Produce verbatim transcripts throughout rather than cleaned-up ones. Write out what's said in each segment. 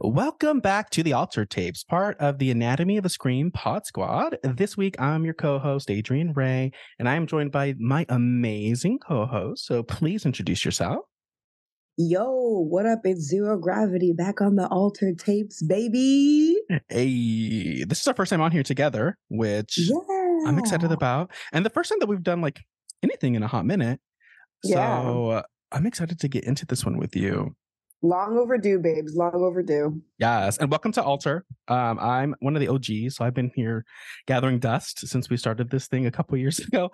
Welcome back to the ALTER Tapes, part of the Anatomy of a Scream Pod Squad. This week, I'm your co-host, Adrian Rae, and I am joined by my amazing co-host, so please introduce yourself. Yo, what up? It's Zero Gravity, back on the ALTER Tapes, baby! Hey, this is our first time on here together, which yeah. I'm excited about, and the first time that we've done, like, anything in a hot minute, yeah. so uh, I'm excited to get into this one with you. Long overdue, babes. Long overdue. Yes. And welcome to Alter. Um, I'm one of the O Gs, so I've been here gathering dust since we started this thing a couple years ago.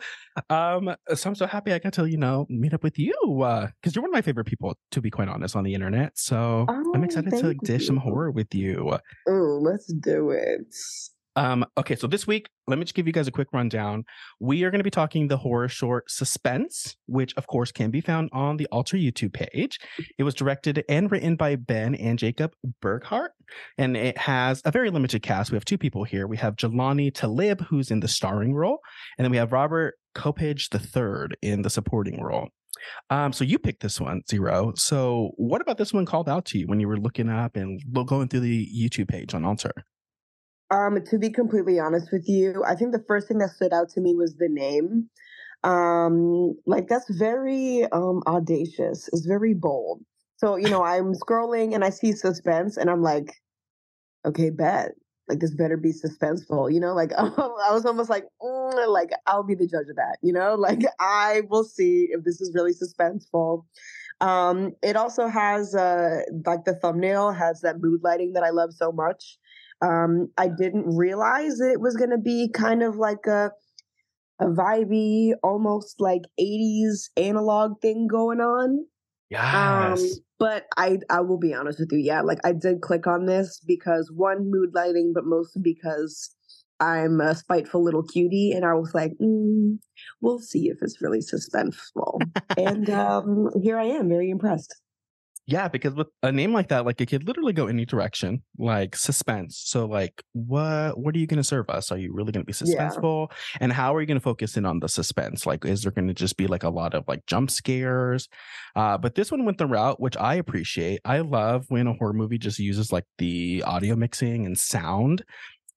Um, so I'm so happy I got to, you know, meet up with you because uh, you're one of my favorite people, to be quite honest, on the internet. So oh, I'm excited to like, dish some horror with you. Oh, let's do it. Um, okay. So this week, let me just give you guys a quick rundown. We are going to be talking the horror short Suspense, which of course can be found on the Alter YouTube page. It was directed and written by Ben and Jacob Burghart, and it has a very limited cast. We have two people here. We have Jelani Talib, who's in the starring role, and then we have Robert Copage the third in the supporting role. Um, so you picked this one, Zero. So what about this one called out to you when you were looking up and going through the YouTube page on Alter? Um, to be completely honest with you, I think the first thing that stood out to me was the name. Um, like, that's very um, audacious. It's very bold. So, you know, I'm scrolling and I see Suspense and I'm like, okay, bet. Like, this better be suspenseful. You know, like, I was almost like, mm, like, I'll be the judge of that. You know, like, I will see if this is really suspenseful. Um, it also has, uh, like, the thumbnail has that mood lighting that I love so much. Um, I didn't realize that it was going to be kind of like a a vibey, almost like eighties analog thing going on. Yes. Um, but I, I will be honest with you. Yeah, like I did click on this because one, mood lighting, but mostly because I'm a spiteful little cutie. And I was like, mm, we'll see if it's really suspenseful. and um, here I am, very impressed. Yeah, because with a name like that, like it could literally go any direction, like suspense. So like, what what are you going to serve us? Are you really going to be suspenseful? Yeah. And how are you going to focus in on the suspense? Like, is there going to just be like a lot of like jump scares? Uh, but this one went the route, which I appreciate. I love when a horror movie just uses like the audio mixing and sound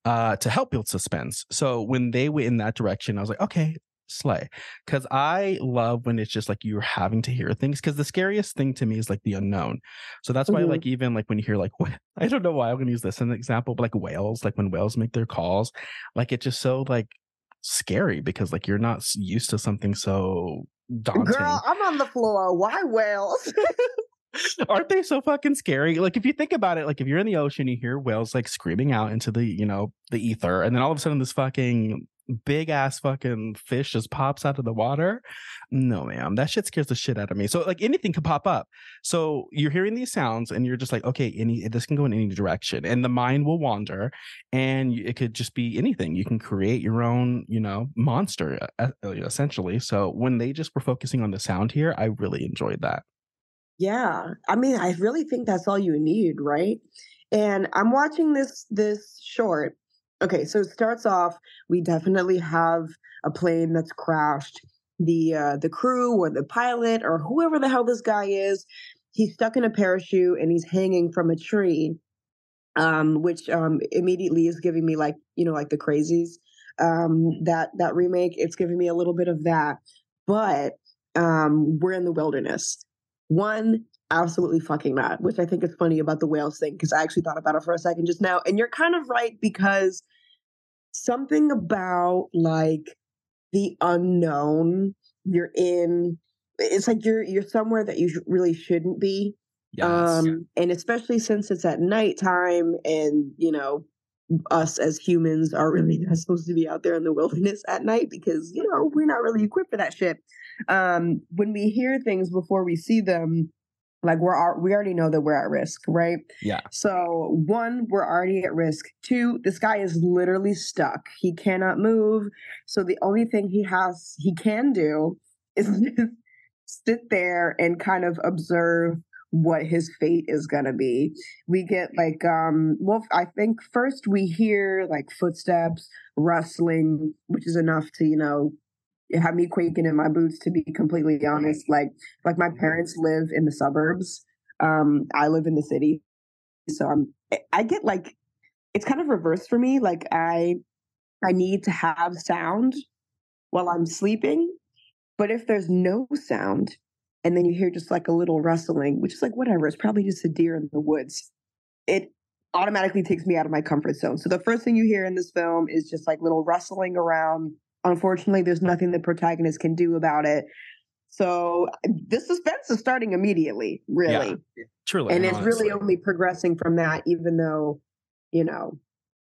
uh, to help build suspense. So when they went in that direction, I was like, okay. Slay, because I love when it's just like you're having to hear things, because the scariest thing to me is like the unknown. So that's why mm-hmm. like even like when you hear like I don't know why I'm gonna use this as an example, but like whales, like when whales make their calls, like it's just so like scary because like you're not used to something so daunting. Girl, I'm on the floor. Why whales? Aren't they so fucking scary? Like if you think about it, like if you're in the ocean, you hear whales like screaming out into the, you know, the ether, and then all of a sudden this fucking big ass fucking fish just pops out of the water. No, ma'am. That shit scares the shit out of me. So like anything could pop up. So you're hearing these sounds and you're just like, okay, any this can go in any direction, and the mind will wander, and it could just be anything. You can create your own, you know, monster essentially. So when they just were focusing on the sound here, I really enjoyed that. Yeah. I mean, I really think that's all you need, right? And I'm watching this this short. Okay, so it starts off, we definitely have a plane that's crashed. The uh, the crew or the pilot or whoever the hell this guy is, he's stuck in a parachute and he's hanging from a tree, um, which um, immediately is giving me like, you know, like The Crazies, um, that, that remake. It's giving me a little bit of that. But um, we're in the wilderness. One, absolutely fucking not, which I think is funny about the whales thing, because I actually thought about it for a second just now. And you're kind of right, because something about like the unknown, you're in, it's like you're you're somewhere that you really shouldn't be. Yes. Um, and especially since it's at nighttime and, you know, us as humans are really not supposed to be out there in the wilderness at night because, you know, we're not really equipped for that shit. Um, when we hear things before we see them, Like we're we already know that we're at risk, right? Yeah. So one, we're already at risk. Two, this guy is literally stuck. He cannot move. So the only thing he has, he can do is just sit there and kind of observe what his fate is going to be. We get like, um, well, I think first we hear like footsteps, rustling, which is enough to, you know, it had me quaking in my boots, to be completely honest. Like, like my parents live in the suburbs. Um, I live in the city. So I'm, I get like, it's kind of reversed for me. Like I, I need to have sound while I'm sleeping, but if there's no sound and then you hear just like a little rustling, which is like, whatever, it's probably just a deer in the woods, it automatically takes me out of my comfort zone. So the first thing you hear in this film is just like little rustling around. Unfortunately, there's nothing the protagonist can do about it. So the suspense is starting immediately, really. Yeah, truly. And honestly, it's really only progressing from that, even though, you know,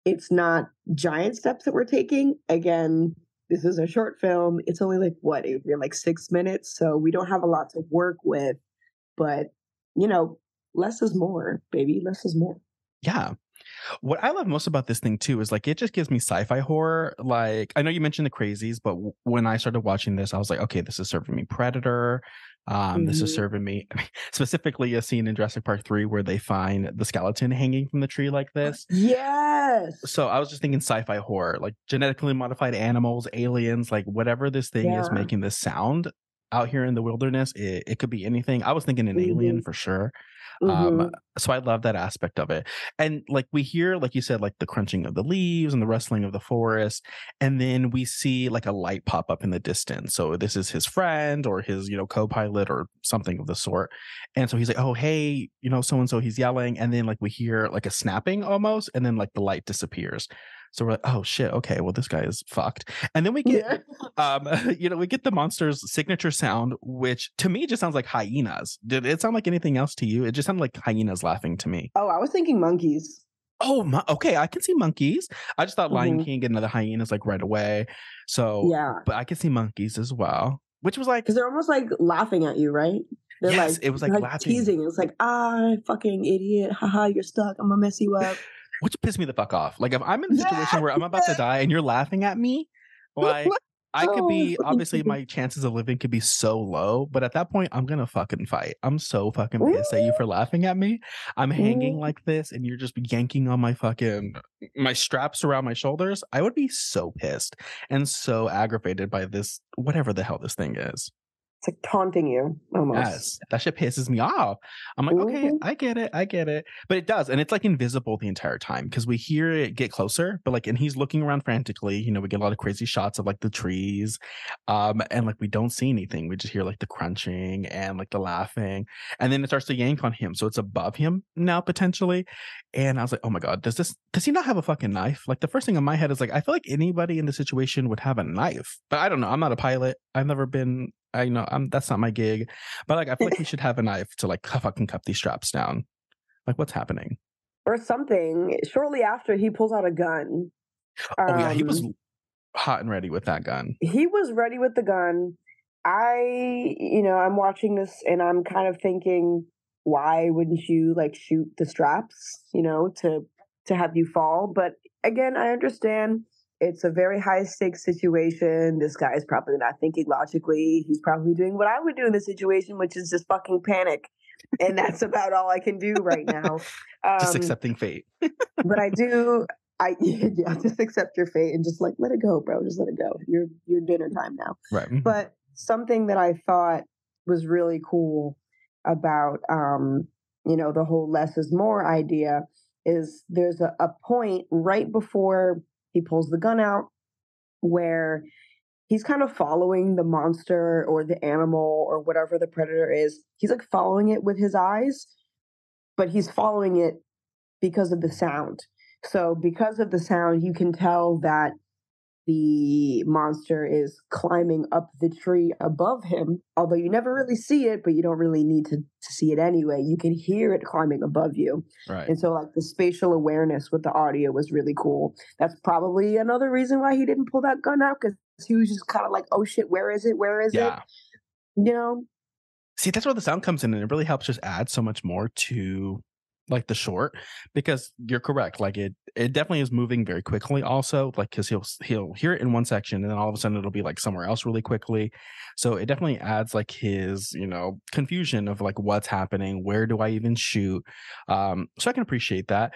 it's not giant steps that we're taking. Again, this is a short film. It's only like, what, Adrian, like six minutes. So we don't have a lot to work with. But, you know, less is more, baby. Less is more. Yeah. What I love most about this thing too is like it just gives me sci-fi horror. Like I know you mentioned The Crazies, but w- when I started watching this, I was like, okay, this is serving me Predator. Um, mm-hmm. This is serving me specifically a scene in Jurassic Park three where they find the skeleton hanging from the tree like this. Yes. So I was just thinking sci-fi horror, like genetically modified animals, aliens, like whatever this thing yeah. is making this sound out here in the wilderness. It, it could be anything. I was thinking an mm-hmm. alien for sure. Mm-hmm. Um, so I love that aspect of it. And like we hear, like you said, like the crunching of the leaves and the rustling of the forest. And then we see like a light pop up in the distance. So this is his friend or his, you know, co-pilot or something of the sort. And so he's like, oh, hey, you know, so-and-so, he's yelling. And then like we hear like a snapping almost. And then like the light disappears. So we're like, oh shit, okay, well, this guy is fucked. And then we get, yeah. um, you know, we get the monster's signature sound, which to me just sounds like hyenas. Did it sound like anything else to you? It just sounded like hyenas laughing to me. Oh, I was thinking monkeys. Oh, my, okay, I can see monkeys. I just thought mm-hmm. Lion King and other hyenas like right away. So, yeah. But I can see monkeys as well, which was like. Because they're almost like laughing at you, right? They're yes, like, it was like, like laughing. Teasing. It was like, ah, fucking idiot. Haha, you're stuck. I'm going to mess you up. Which pissed me the fuck off. Like, if I'm in a situation yeah, where I'm about yeah. to die and you're laughing at me, like, I could be, obviously, my chances of living could be so low. But at that point, I'm going to fucking fight. I'm so fucking pissed at you for laughing at me. I'm hanging like this and you're just yanking on my fucking, my straps around my shoulders. I would be so pissed and so aggravated by this, whatever the hell this thing is. It's like taunting you almost. Yes, that shit pisses me off. I'm like, mm-hmm. okay, I get it, I get it. But it does. And it's like invisible the entire time because we hear it get closer. But like, and he's looking around frantically. You know, we get a lot of crazy shots of like the trees. Um, and like, we don't see anything. We just hear like the crunching and like the laughing. And then it starts to yank on him. So it's above him now potentially. And I was like, oh my God, does this, does he not have a fucking knife? Like the first thing in my head is like, I feel like anybody in this situation would have a knife. But I don't know. I'm not a pilot. I've never been... I know I'm, that's not my gig, but like I feel like he should have a knife to like fucking cut these straps down. Like what's happening? Or something. Shortly after, he pulls out a gun. Oh um, yeah, he was hot and ready with that gun. He was ready with the gun. I, you know, I'm watching this and I'm kind of thinking, why wouldn't you like shoot the straps? You know, to to have you fall. But again, I understand. It's a very high-stakes situation. This guy is probably not thinking logically. He's probably doing what I would do in this situation, which is just fucking panic. And that's about all I can do right now. Um, just accepting fate. But I do, I yeah, just accept your fate and just like, let it go, bro. Just let it go. You're, you're dinner time now. Right. But something that I thought was really cool about, um, you know, the whole less is more idea is there's a, a point right before... he pulls the gun out where he's kind of following the monster or the animal or whatever the predator is. He's like following it with his eyes, but he's following it because of the sound. So because of the sound, you can tell that the monster is climbing up the tree above him, although you never really see it, but you don't really need to, to see it anyway. You can hear it climbing above you. Right. And so like the spatial awareness with the audio was really cool. That's probably another reason why he didn't pull that gun out, because he was just kind of like, oh shit, where is it? Where is yeah. it? You know? See, that's where the sound comes in, and it really helps just add so much more to like the short, because you're correct. Like it, it definitely is moving very quickly also, like, cause he'll, he'll hear it in one section and then all of a sudden it'll be like somewhere else really quickly. So it definitely adds like his, you know, confusion of like what's happening, where do I even shoot? Um, so I can appreciate that.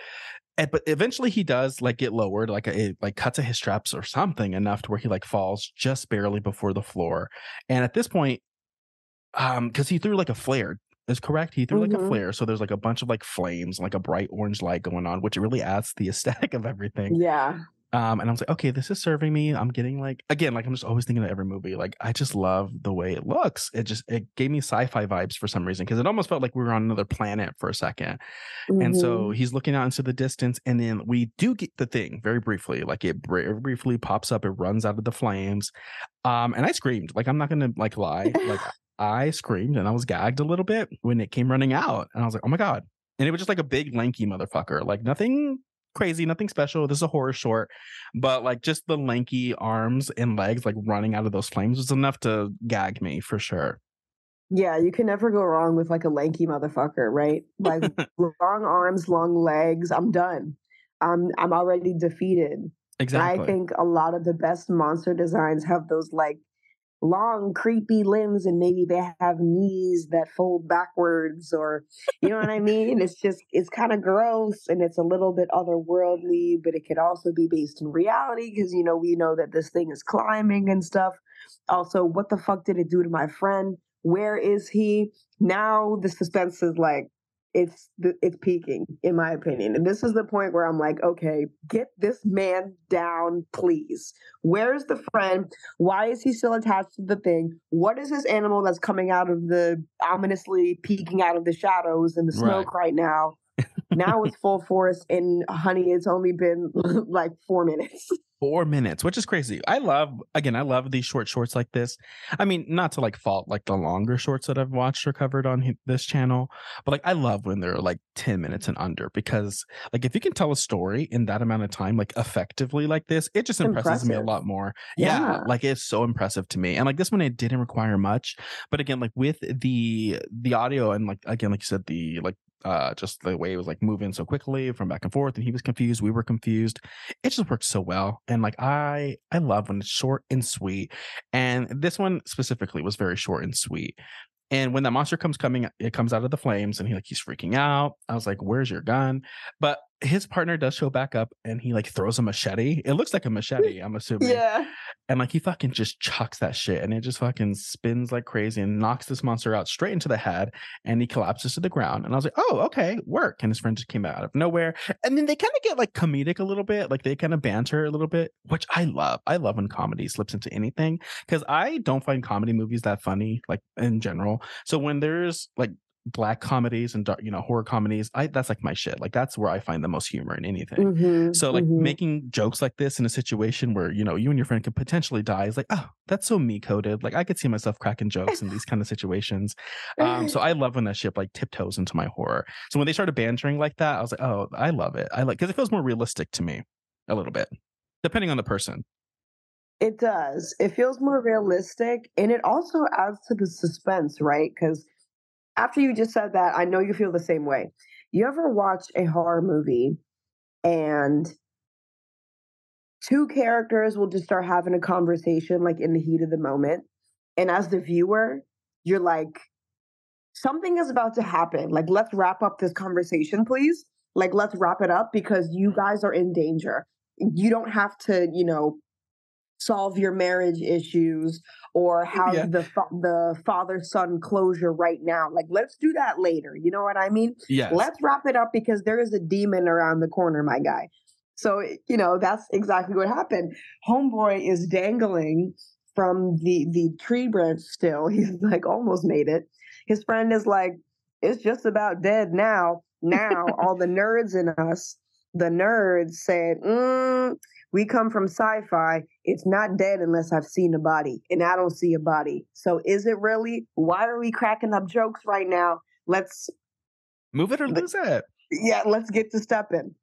And, but eventually he does like get lowered, like it like cuts at his straps or something enough to where he like falls just barely before the floor. And at this point, um, cause he threw like a flare. Is correct. He threw like mm-hmm. a flare, so there's like a bunch of like flames, like a bright orange light going on, which really adds the aesthetic of everything. Yeah. Um, and I was like, okay, this is serving me. I'm getting like again, like I'm just always thinking of every movie. Like I just love the way it looks. It just it gave me sci-fi vibes for some reason because it almost felt like we were on another planet for a second. Mm-hmm. And so he's looking out into the distance, and then we do get the thing very briefly. Like it br- briefly pops up, it runs out of the flames, um, and I screamed. Like I'm not gonna like lie. Like. I screamed and I was gagged a little bit when it came running out. And I was like, oh my God. And it was just like a big lanky motherfucker, like nothing crazy, nothing special. This is a horror short, but like just the lanky arms and legs, like running out of those flames was enough to gag me for sure. Yeah. You can never go wrong with like a lanky motherfucker, right? Like long arms, long legs. I'm done. I'm, I'm already defeated. Exactly. And I think a lot of the best monster designs have those like long creepy limbs, and maybe they have knees that fold backwards, or you know what I mean? It's just it's kind of gross, and it's a little bit otherworldly, but it could also be based in reality because you know we know that this thing is climbing and stuff. Also, what the fuck did it do to my friend? Where is he now? The suspense is like it's it's peaking, in my opinion, and this is the point where I'm like, okay, get this man down, please. Where's the friend? Why is he still attached to the thing? What is this animal that's coming out of the ominously peeking out of the shadows in the smoke right, right now? Now it's full force, and honey, it's only been like four minutes. Four minutes, which is crazy. I love, again, I love these short shorts like this. I mean, not to like fault like the longer shorts that I've watched or covered on this channel, but like I love when they're like ten minutes and under, because like if you can tell a story in that amount of time, like effectively like this, it just impresses impressive. me a lot more. Yeah. yeah. Like it's so impressive to me. And like this one, it didn't require much, but again, like with the, the audio and like, again, like you said, the like, Uh, just the way it was like moving so quickly from back and forth, and he was confused, we were confused. It just worked so well, and like I I love when it's short and sweet, and this one specifically was very short and sweet. And when that monster comes coming it comes out of the flames, and he like he's freaking out. I was like, where's your gun? But his partner does show back up, and he like throws a machete. It looks like a machete, I'm assuming. Yeah. And like he fucking just chucks that shit, and it just fucking spins like crazy and knocks this monster out straight into the head, and he collapses to the ground. And I was like, oh, okay, work. And his friend just came out of nowhere. And then they kind of get like comedic a little bit, like they kind of banter a little bit, which I love. I love when comedy slips into anything, because I don't find comedy movies that funny, like in general. So when there's like black comedies and dark, you know, horror comedies, I that's like my shit. Like that's where I find the most humor in anything. Mm-hmm, so like mm-hmm. making jokes like this in a situation where you know you and your friend could potentially die is like, oh, that's so me coded. Like I could see myself cracking jokes in these kind of situations. Um, so I love when that shit like tiptoes into my horror. So when they started bantering like that, I was like, oh, I love it. I like because it feels more realistic to me a little bit, depending on the person. It does. It feels more realistic, and it also adds to the suspense, right? Because after you just said that, I know you feel the same way. You ever watch a horror movie and two characters will just start having a conversation like in the heat of the moment? And as the viewer, you're like, something is about to happen. Like, let's wrap up this conversation, please. Like, let's wrap it up because you guys are in danger. You don't have to, you know, solve your marriage issues or have yeah. the fa- the father-son closure right now. Like, let's do that later. You know what I mean? Yes. Let's wrap it up because there is a demon around the corner, my guy. So, you know, that's exactly what happened. Homeboy is dangling from the, the tree branch still. He's like almost made it. His friend is like, it's just about dead now. Now all the nerds in us, the nerds said, mm, we come from sci-fi. It's not dead unless I've seen a body, and I don't see a body. So is it really? Why are we cracking up jokes right now? Let's move it or lose it. Yeah, let's get to stepping,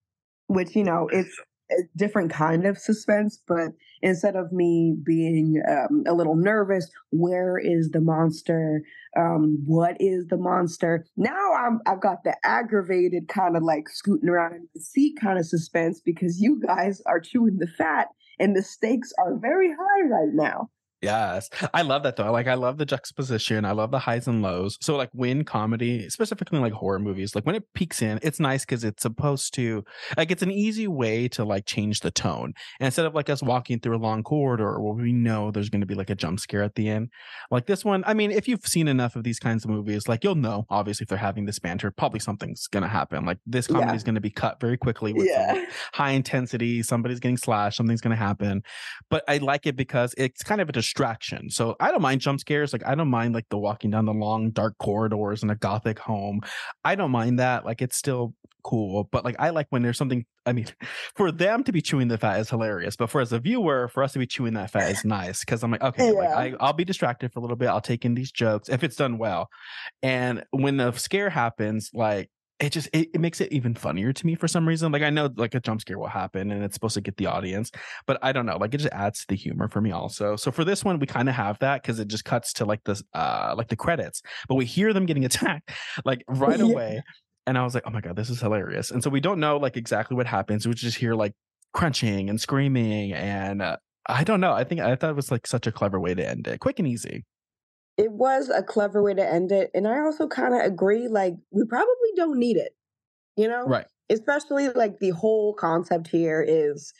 which, you know, it's a different kind of suspense, but instead of me being um, a little nervous, where is the monster? Um, what is the monster? Now I'm, I've got the aggravated kind of like scooting around in the seat kind of suspense because you guys are chewing the fat and the stakes are very high right now. Yes. I love that though. Like, I love the juxtaposition. I love the highs and lows. So like when comedy, specifically like horror movies, like when it peaks in, it's nice because it's supposed to, like, it's an easy way to like change the tone. And instead of like us walking through a long corridor where we know there's going to be like a jump scare at the end, like this one, I mean, if you've seen enough of these kinds of movies, like you'll know, obviously, if they're having this banter, probably something's going to happen. Like this comedy yeah. is going to be cut very quickly with yeah. some, like, high intensity. Somebody's getting slashed. Something's going to happen. But I like it because it's kind of a distraction. So I don't mind jump scares. Like I don't mind like the walking down the long dark corridors in a gothic home. I don't mind that. Like it's still cool. But like I like when there's something, I mean, for them to be chewing the fat is hilarious. But for as a viewer, for us to be chewing that fat is nice because I'm like, okay, yeah. like I, I'll be distracted for a little bit. I'll take in these jokes if it's done well. And when the scare happens, like it just it, it makes it even funnier to me for some reason. Like I know like a jump scare will happen and it's supposed to get the audience, but I don't know, like it just adds to the humor for me also. So for this one we kind of have that because it just cuts to like this uh like the credits, but we hear them getting attacked like right yeah. away, and I was like, oh my god, this is hilarious. And so we don't know like exactly what happens. We just hear like crunching and screaming, and uh, I don't know, I think I thought it was like such a clever way to end it, quick and easy. It was a clever way to end it. And I also kind of agree, like, we probably don't need it, you know? Right. Especially, like, the whole concept here is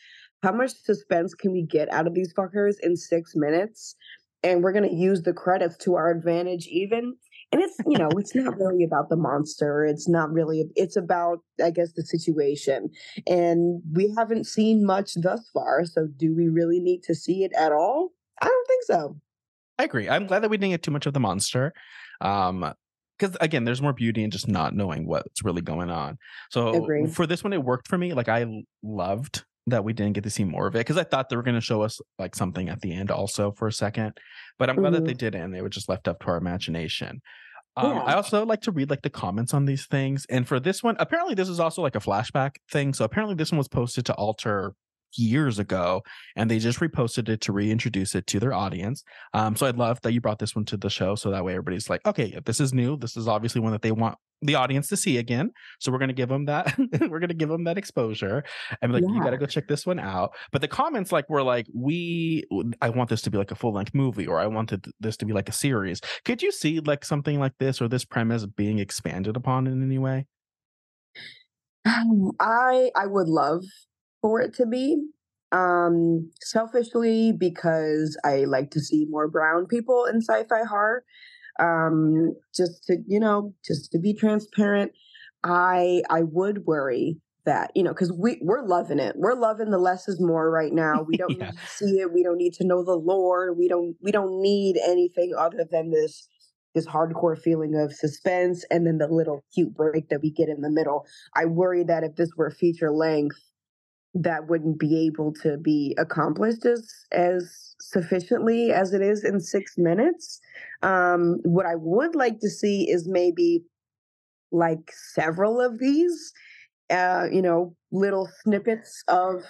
how much suspense can we get out of these fuckers in six minutes? And we're going to use the credits to our advantage even. And it's, you know, it's not really about the monster. It's not really, it's about, I guess, the situation. And we haven't seen much thus far. So do we really need to see it at all? I don't think so. I agree. I'm glad that we didn't get too much of the monster. Um, because again, there's more beauty in just not knowing what's really going on. So Agreed. For this one, it worked for me. Like I loved that we didn't get to see more of it because I thought they were going to show us like something at the end also for a second. But I'm glad mm-hmm. that they didn't. They were just left up to our imagination. Um, yeah. I also like to read like the comments on these things. And for this one, apparently this is also like a flashback thing. So apparently this one was posted to Alter years ago and they just reposted it to reintroduce it to their audience. Um so I'd love that you brought this one to the show so that way everybody's like, okay, if this is new, this is obviously one that they want the audience to see again, so we're going to give them that we're going to give them that exposure and be like, yeah. you got to go check this one out. But the comments like were like, we I want this to be like a full-length movie, or I wanted this to be like a series. Could you see like something like this or this premise being expanded upon in any way? I I would love for it to be, um, selfishly, because I like to see more brown people in sci-fi horror. Um, just to, you know, just to be transparent, I I would worry that, you know, because we we're loving it. We're loving the less is more right now. We don't yeah. need to see it. We don't need to know the lore. We don't we don't need anything other than this. this hardcore feeling of suspense and then the little cute break that we get in the middle. I worry that if this were feature length, that wouldn't be able to be accomplished as as sufficiently as it is in six minutes. Um, what I would like to see is maybe like several of these, uh, you know, little snippets of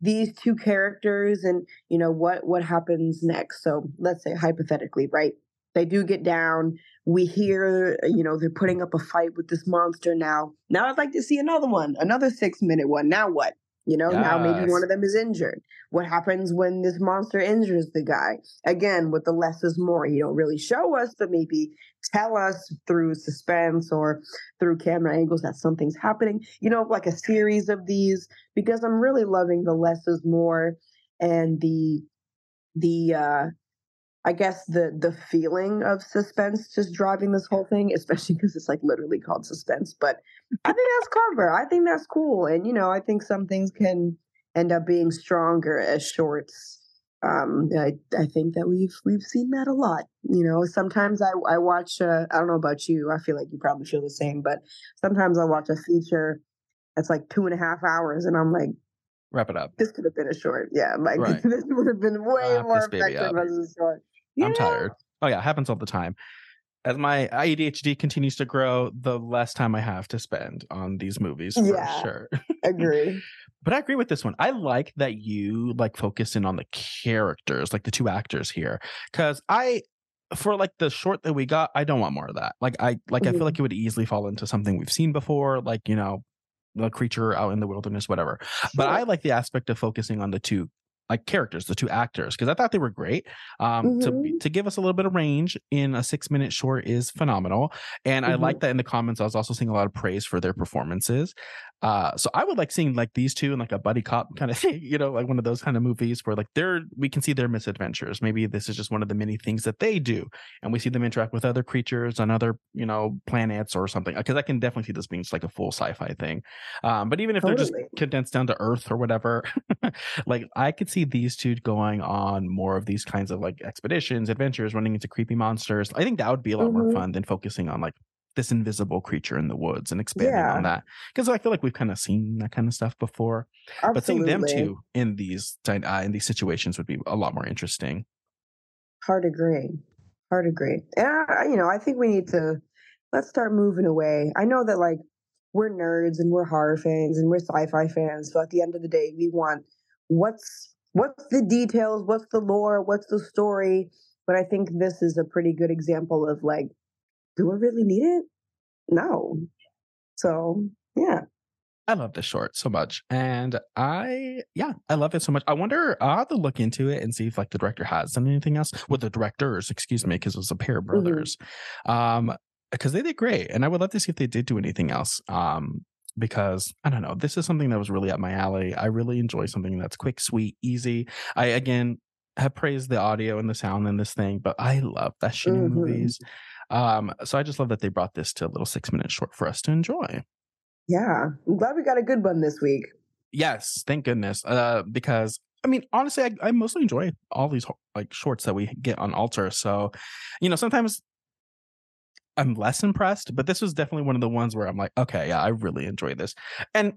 these two characters and, you know, what, what happens next. So let's say hypothetically, right? They do get down. We hear, you know, they're putting up a fight with this monster now. Now I'd like to see another one, another six minute one. Now what? You know, yes. now maybe one of them is injured. What happens when this monster injures the guy? Again, with the less is more. You don't really show us, but maybe tell us through suspense or through camera angles that something's happening. You know, like a series of these, because I'm really loving the less is more and the, the uh, I guess, the the feeling of suspense just driving this whole thing, especially because it's like literally called Suspense. But I think that's clever. I think that's cool. And, you know, I think some things can end up being stronger as shorts. Um, I, I think that we've we've seen that a lot. You know, sometimes I, I watch, a, I don't know about you, I feel like you probably feel the same, but sometimes I watch a feature that's like two and a half hours and I'm like, wrap it up. This could have been a short. Yeah, like right. This would have been way more effective as a short. Yeah. I'm tired. Oh yeah, it happens all the time. As my A D H D continues to grow, the less time I have to spend on these movies, for yeah, sure. Agree. But I agree with this one. I like that you like focus in on the characters, like the two actors here, because I, for like the short that we got, I don't want more of that. Like I, like mm-hmm. I feel like it would easily fall into something we've seen before, like, you know, the creature out in the wilderness, whatever. Sure. But I like the aspect of focusing on the two like characters, the two actors, because I thought they were great. Um, mm-hmm. to to give us a little bit of range in a six minute short is phenomenal, and mm-hmm. I like that in the comments. I was also seeing a lot of praise for their performances. Uh, so I would like seeing like these two in like a buddy cop kind of thing, you know, like one of those kind of movies where like they're we can see their misadventures. Maybe this is just one of the many things that they do, and we see them interact with other creatures on other, you know, planets or something. Because I can definitely see this being just like a full sci-fi thing. Um, but even if totally. They're just condensed down to Earth or whatever, like I could see these two going on more of these kinds of like expeditions, adventures, running into creepy monsters. I think that would be a lot mm-hmm. more fun than focusing on like this invisible creature in the woods and expanding yeah. on that, because I feel like we've kind of seen that kind of stuff before. Absolutely. But seeing them two in these uh, in these situations would be a lot more interesting. Hard agree, hard agree. And I, you know, I think we need to let's start moving away. I know that like we're nerds and we're horror fans and we're sci-fi fans, but at the end of the day, we want what's what's the details, what's the lore, what's the story. But I think this is a pretty good example of like, do I really need it? No. So, yeah. I love this short so much. And I, yeah, I love it so much. I wonder, I'll have to look into it and see if like the director has done anything else. Well, the directors, excuse me, because it was a pair of brothers. Mm-hmm. Um, because they did great. And I would love to see if they did do anything else. Um, because I don't know, this is something that was really up my alley. I really enjoy something that's quick, sweet, easy. I, again, have praised the audio and the sound in this thing, but I love that shitty mm-hmm. movies. Um, so I just love that they brought this to a little six minute short for us to enjoy. Yeah. I'm glad we got a good one this week. Yes. Thank goodness. Uh, because I mean, honestly, I, I mostly enjoy all these like shorts that we get on Alter. So, you know, sometimes I'm less impressed, but this was definitely one of the ones where I'm like, okay, yeah, I really enjoy this. And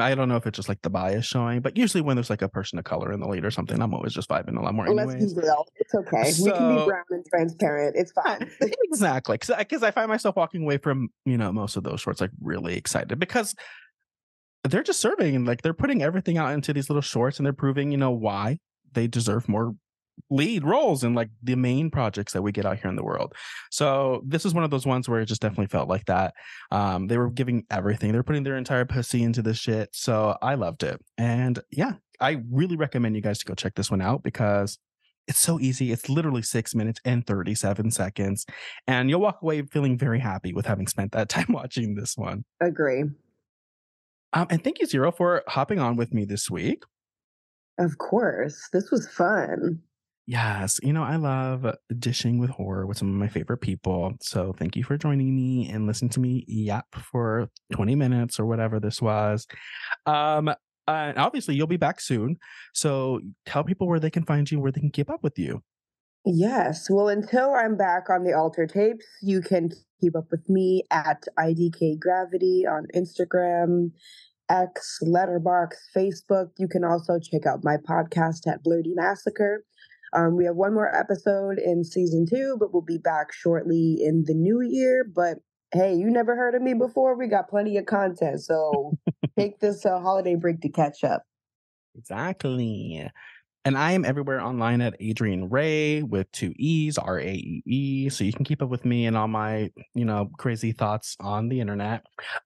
I don't know if it's just like the bias showing, but usually when there's like a person of color in the lead or something, I'm always just vibing a lot more. Anyways. Let's be real. It's okay. So, we can be brown and transparent. It's fine. Exactly. Because I find myself walking away from, you know, most of those shorts like really excited because they're just serving and like they're putting everything out into these little shorts and they're proving, you know, why they deserve more lead roles in like the main projects that we get out here in the world. So this is one of those ones where it just definitely felt like that. Um, they were giving everything. They're putting their entire pussy into this shit. So I loved it. And yeah, I really recommend you guys to go check this one out because it's so easy. It's literally six minutes and thirty-seven seconds. And you'll walk away feeling very happy with having spent that time watching this one. Agree. Um, and thank you, Zero, for hopping on with me this week. Of course. This was fun. Yes. You know, I love dishing with horror with some of my favorite people. So thank you for joining me and listening to me yap for twenty minutes or whatever this was. Um, and obviously, you'll be back soon. So tell people where they can find you, where they can keep up with you. Yes. Well, until I'm back on the Alter Tapes, you can keep up with me at I D K Gravity on Instagram, X, Letterboxd, Facebook. You can also check out my podcast at Blerdy Massacre. Um, we have one more episode in season two, but we'll be back shortly in the new year. But hey, you never heard of me before. We got plenty of content. So take this uh, holiday break to catch up. Exactly. And I am everywhere online at Adrian Rae with two E's, R A E E. So you can keep up with me and all my, you know, crazy thoughts on the internet.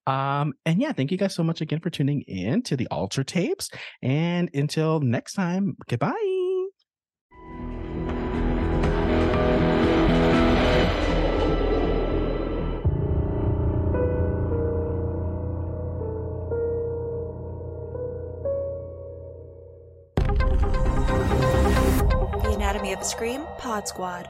Um, and yeah, thank you guys so much again for tuning in to the Alter Tapes. And until next time, goodbye. Anatomy of a Scream Pod Squad.